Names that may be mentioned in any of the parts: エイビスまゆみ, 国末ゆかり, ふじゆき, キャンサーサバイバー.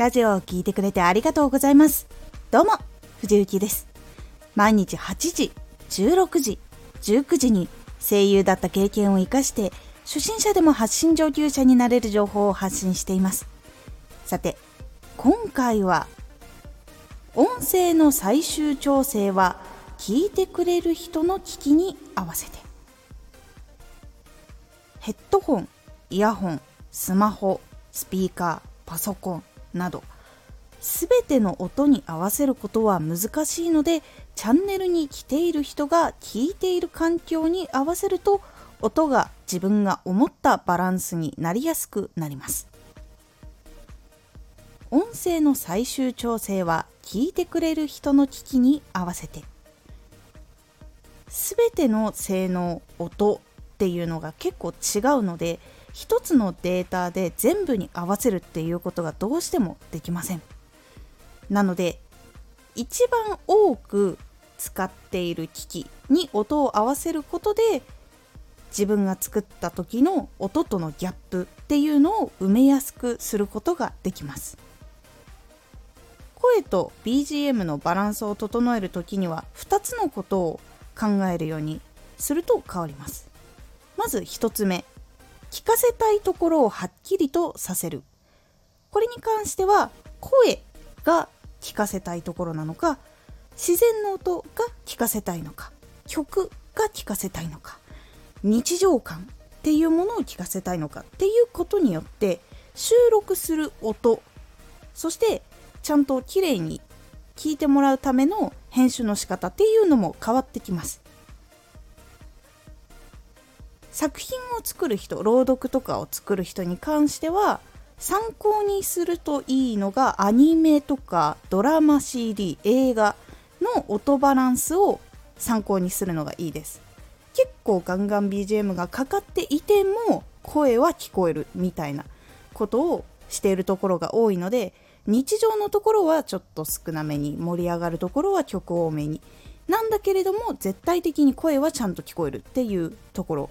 ラジオを聞いてくれてありがとうございます。どうも藤幸です。毎日8時、16時、19時に声優だった経験を生かして初心者でも発信上級者になれる情報を発信しています。さて今回は、音声の最終調整は聞いてくれる人の聞きに合わせて。ヘッドホン、イヤホン、スマホ、スピーカー、パソコンなどすべての音に合わせることは難しいので、チャンネルに来ている人が聞いている環境に合わせると音が自分が思ったバランスになりやすくなります。音声の最終調整は聞いてくれる人の聞きに合わせて。すべての性能、音っていうのが結構違うので、一つのデータで全部に合わせるっていうことがどうしてもできません。なので一番多く使っている機器に音を合わせることで、自分が作った時の音とのギャップっていうのを埋めやすくすることができます。声と BGM のバランスを整える時には2つのことを考えるようにすると変わります。まず1つ目、聞かせたいところをはっきりとさせる。これに関しては声が聞かせたいところなのか、自然の音が聞かせたいのか、曲が聞かせたいのか、日常感っていうものを聞かせたいのかっていうことによって、収録する音、そしてちゃんときれいに聞いてもらうための編集の仕方っていうのも変わってきます。作品を作る人、朗読とかを作る人に関しては参考にするといいのが、アニメとかドラマ、 CD、 映画の音バランスを参考にするのがいいです。結構ガンガン BGM がかかっていても声は聞こえるみたいなことをしているところが多いので、日常のところはちょっと少なめに、盛り上がるところは曲多めに、なんだけれども絶対的に声はちゃんと聞こえるっていうところ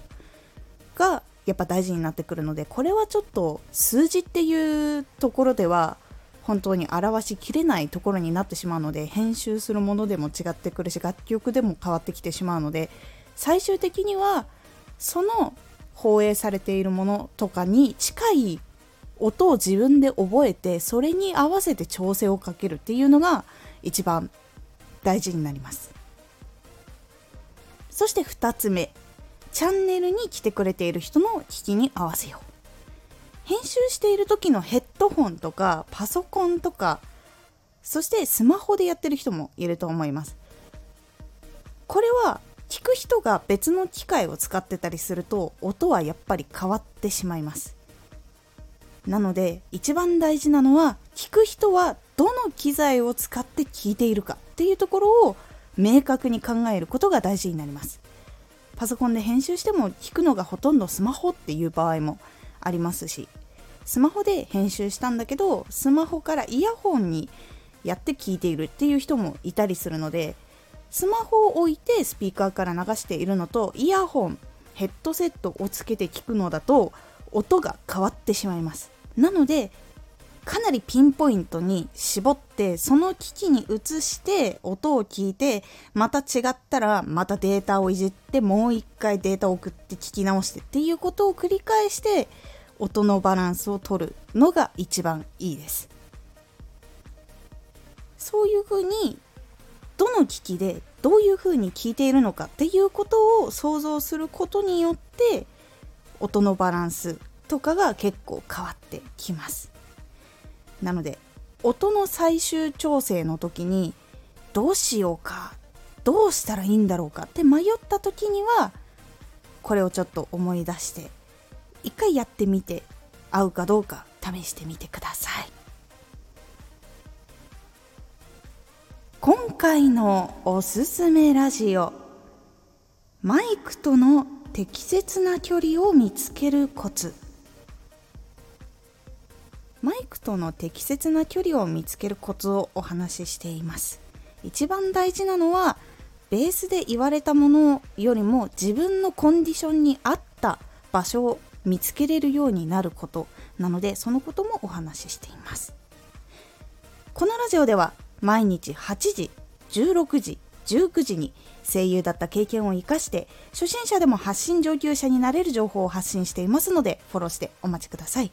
がやっぱ大事になってくるので、これはちょっと数字っていうところでは本当に表しきれないところになってしまうので、編集するものでも違ってくるし、楽曲でも変わってきてしまうので、最終的にはその放映されているものとかに近い音を自分で覚えて、それに合わせて調整をかけるっていうのが一番大事になります。そして2つ目、チャンネルに来てくれている人の聞きに合わせよう。編集している時のヘッドホンとかパソコンとか、そしてスマホでやってる人もいると思います。これは聞く人が別の機械を使ってたりすると音はやっぱり変わってしまいます。なので一番大事なのは、聞く人はどの機材を使って聞いているかっていうところを明確に考えることが大事になります。パソコンで編集しても聞くのがほとんどスマホっていう場合もありますし、スマホで編集したんだけどスマホからイヤホンにやって聞いているっていう人もいたりするので、スマホを置いてスピーカーから流しているのとイヤホン、ヘッドセットをつけて聞くのだと音が変わってしまいます。なのでかなりピンポイントに絞って、その機器に移して音を聞いて、また違ったらまたデータをいじって、もう一回データを送って聞き直してっていうことを繰り返して音のバランスを取るのが一番いいです。そういうふうにどの機器でどういうふうに聞いているのかっていうことを想像することによって、音のバランスとかが結構変わってきます。なので音の最終調整の時にどうしようか、どうしたらいいんだろうかって迷った時には、これをちょっと思い出して一回やってみて、合うかどうか試してみてください。今回のおすすめラジオ、マイクとの適切な距離を見つけるコツ。マイクとの適切な距離を見つけるコツをお話ししています。一番大事なのは、ベースで言われたものよりも自分のコンディションに合った場所を見つけれるようになることなので、そのこともお話ししています。このラジオでは毎日8時、16時、19時に声優だった経験を生かして初心者でも発信上級者になれる情報を発信していますので、フォローしてお待ちください。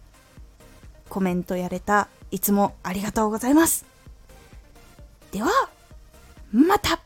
コメントやれた、いつもありがとうございます。ではまた。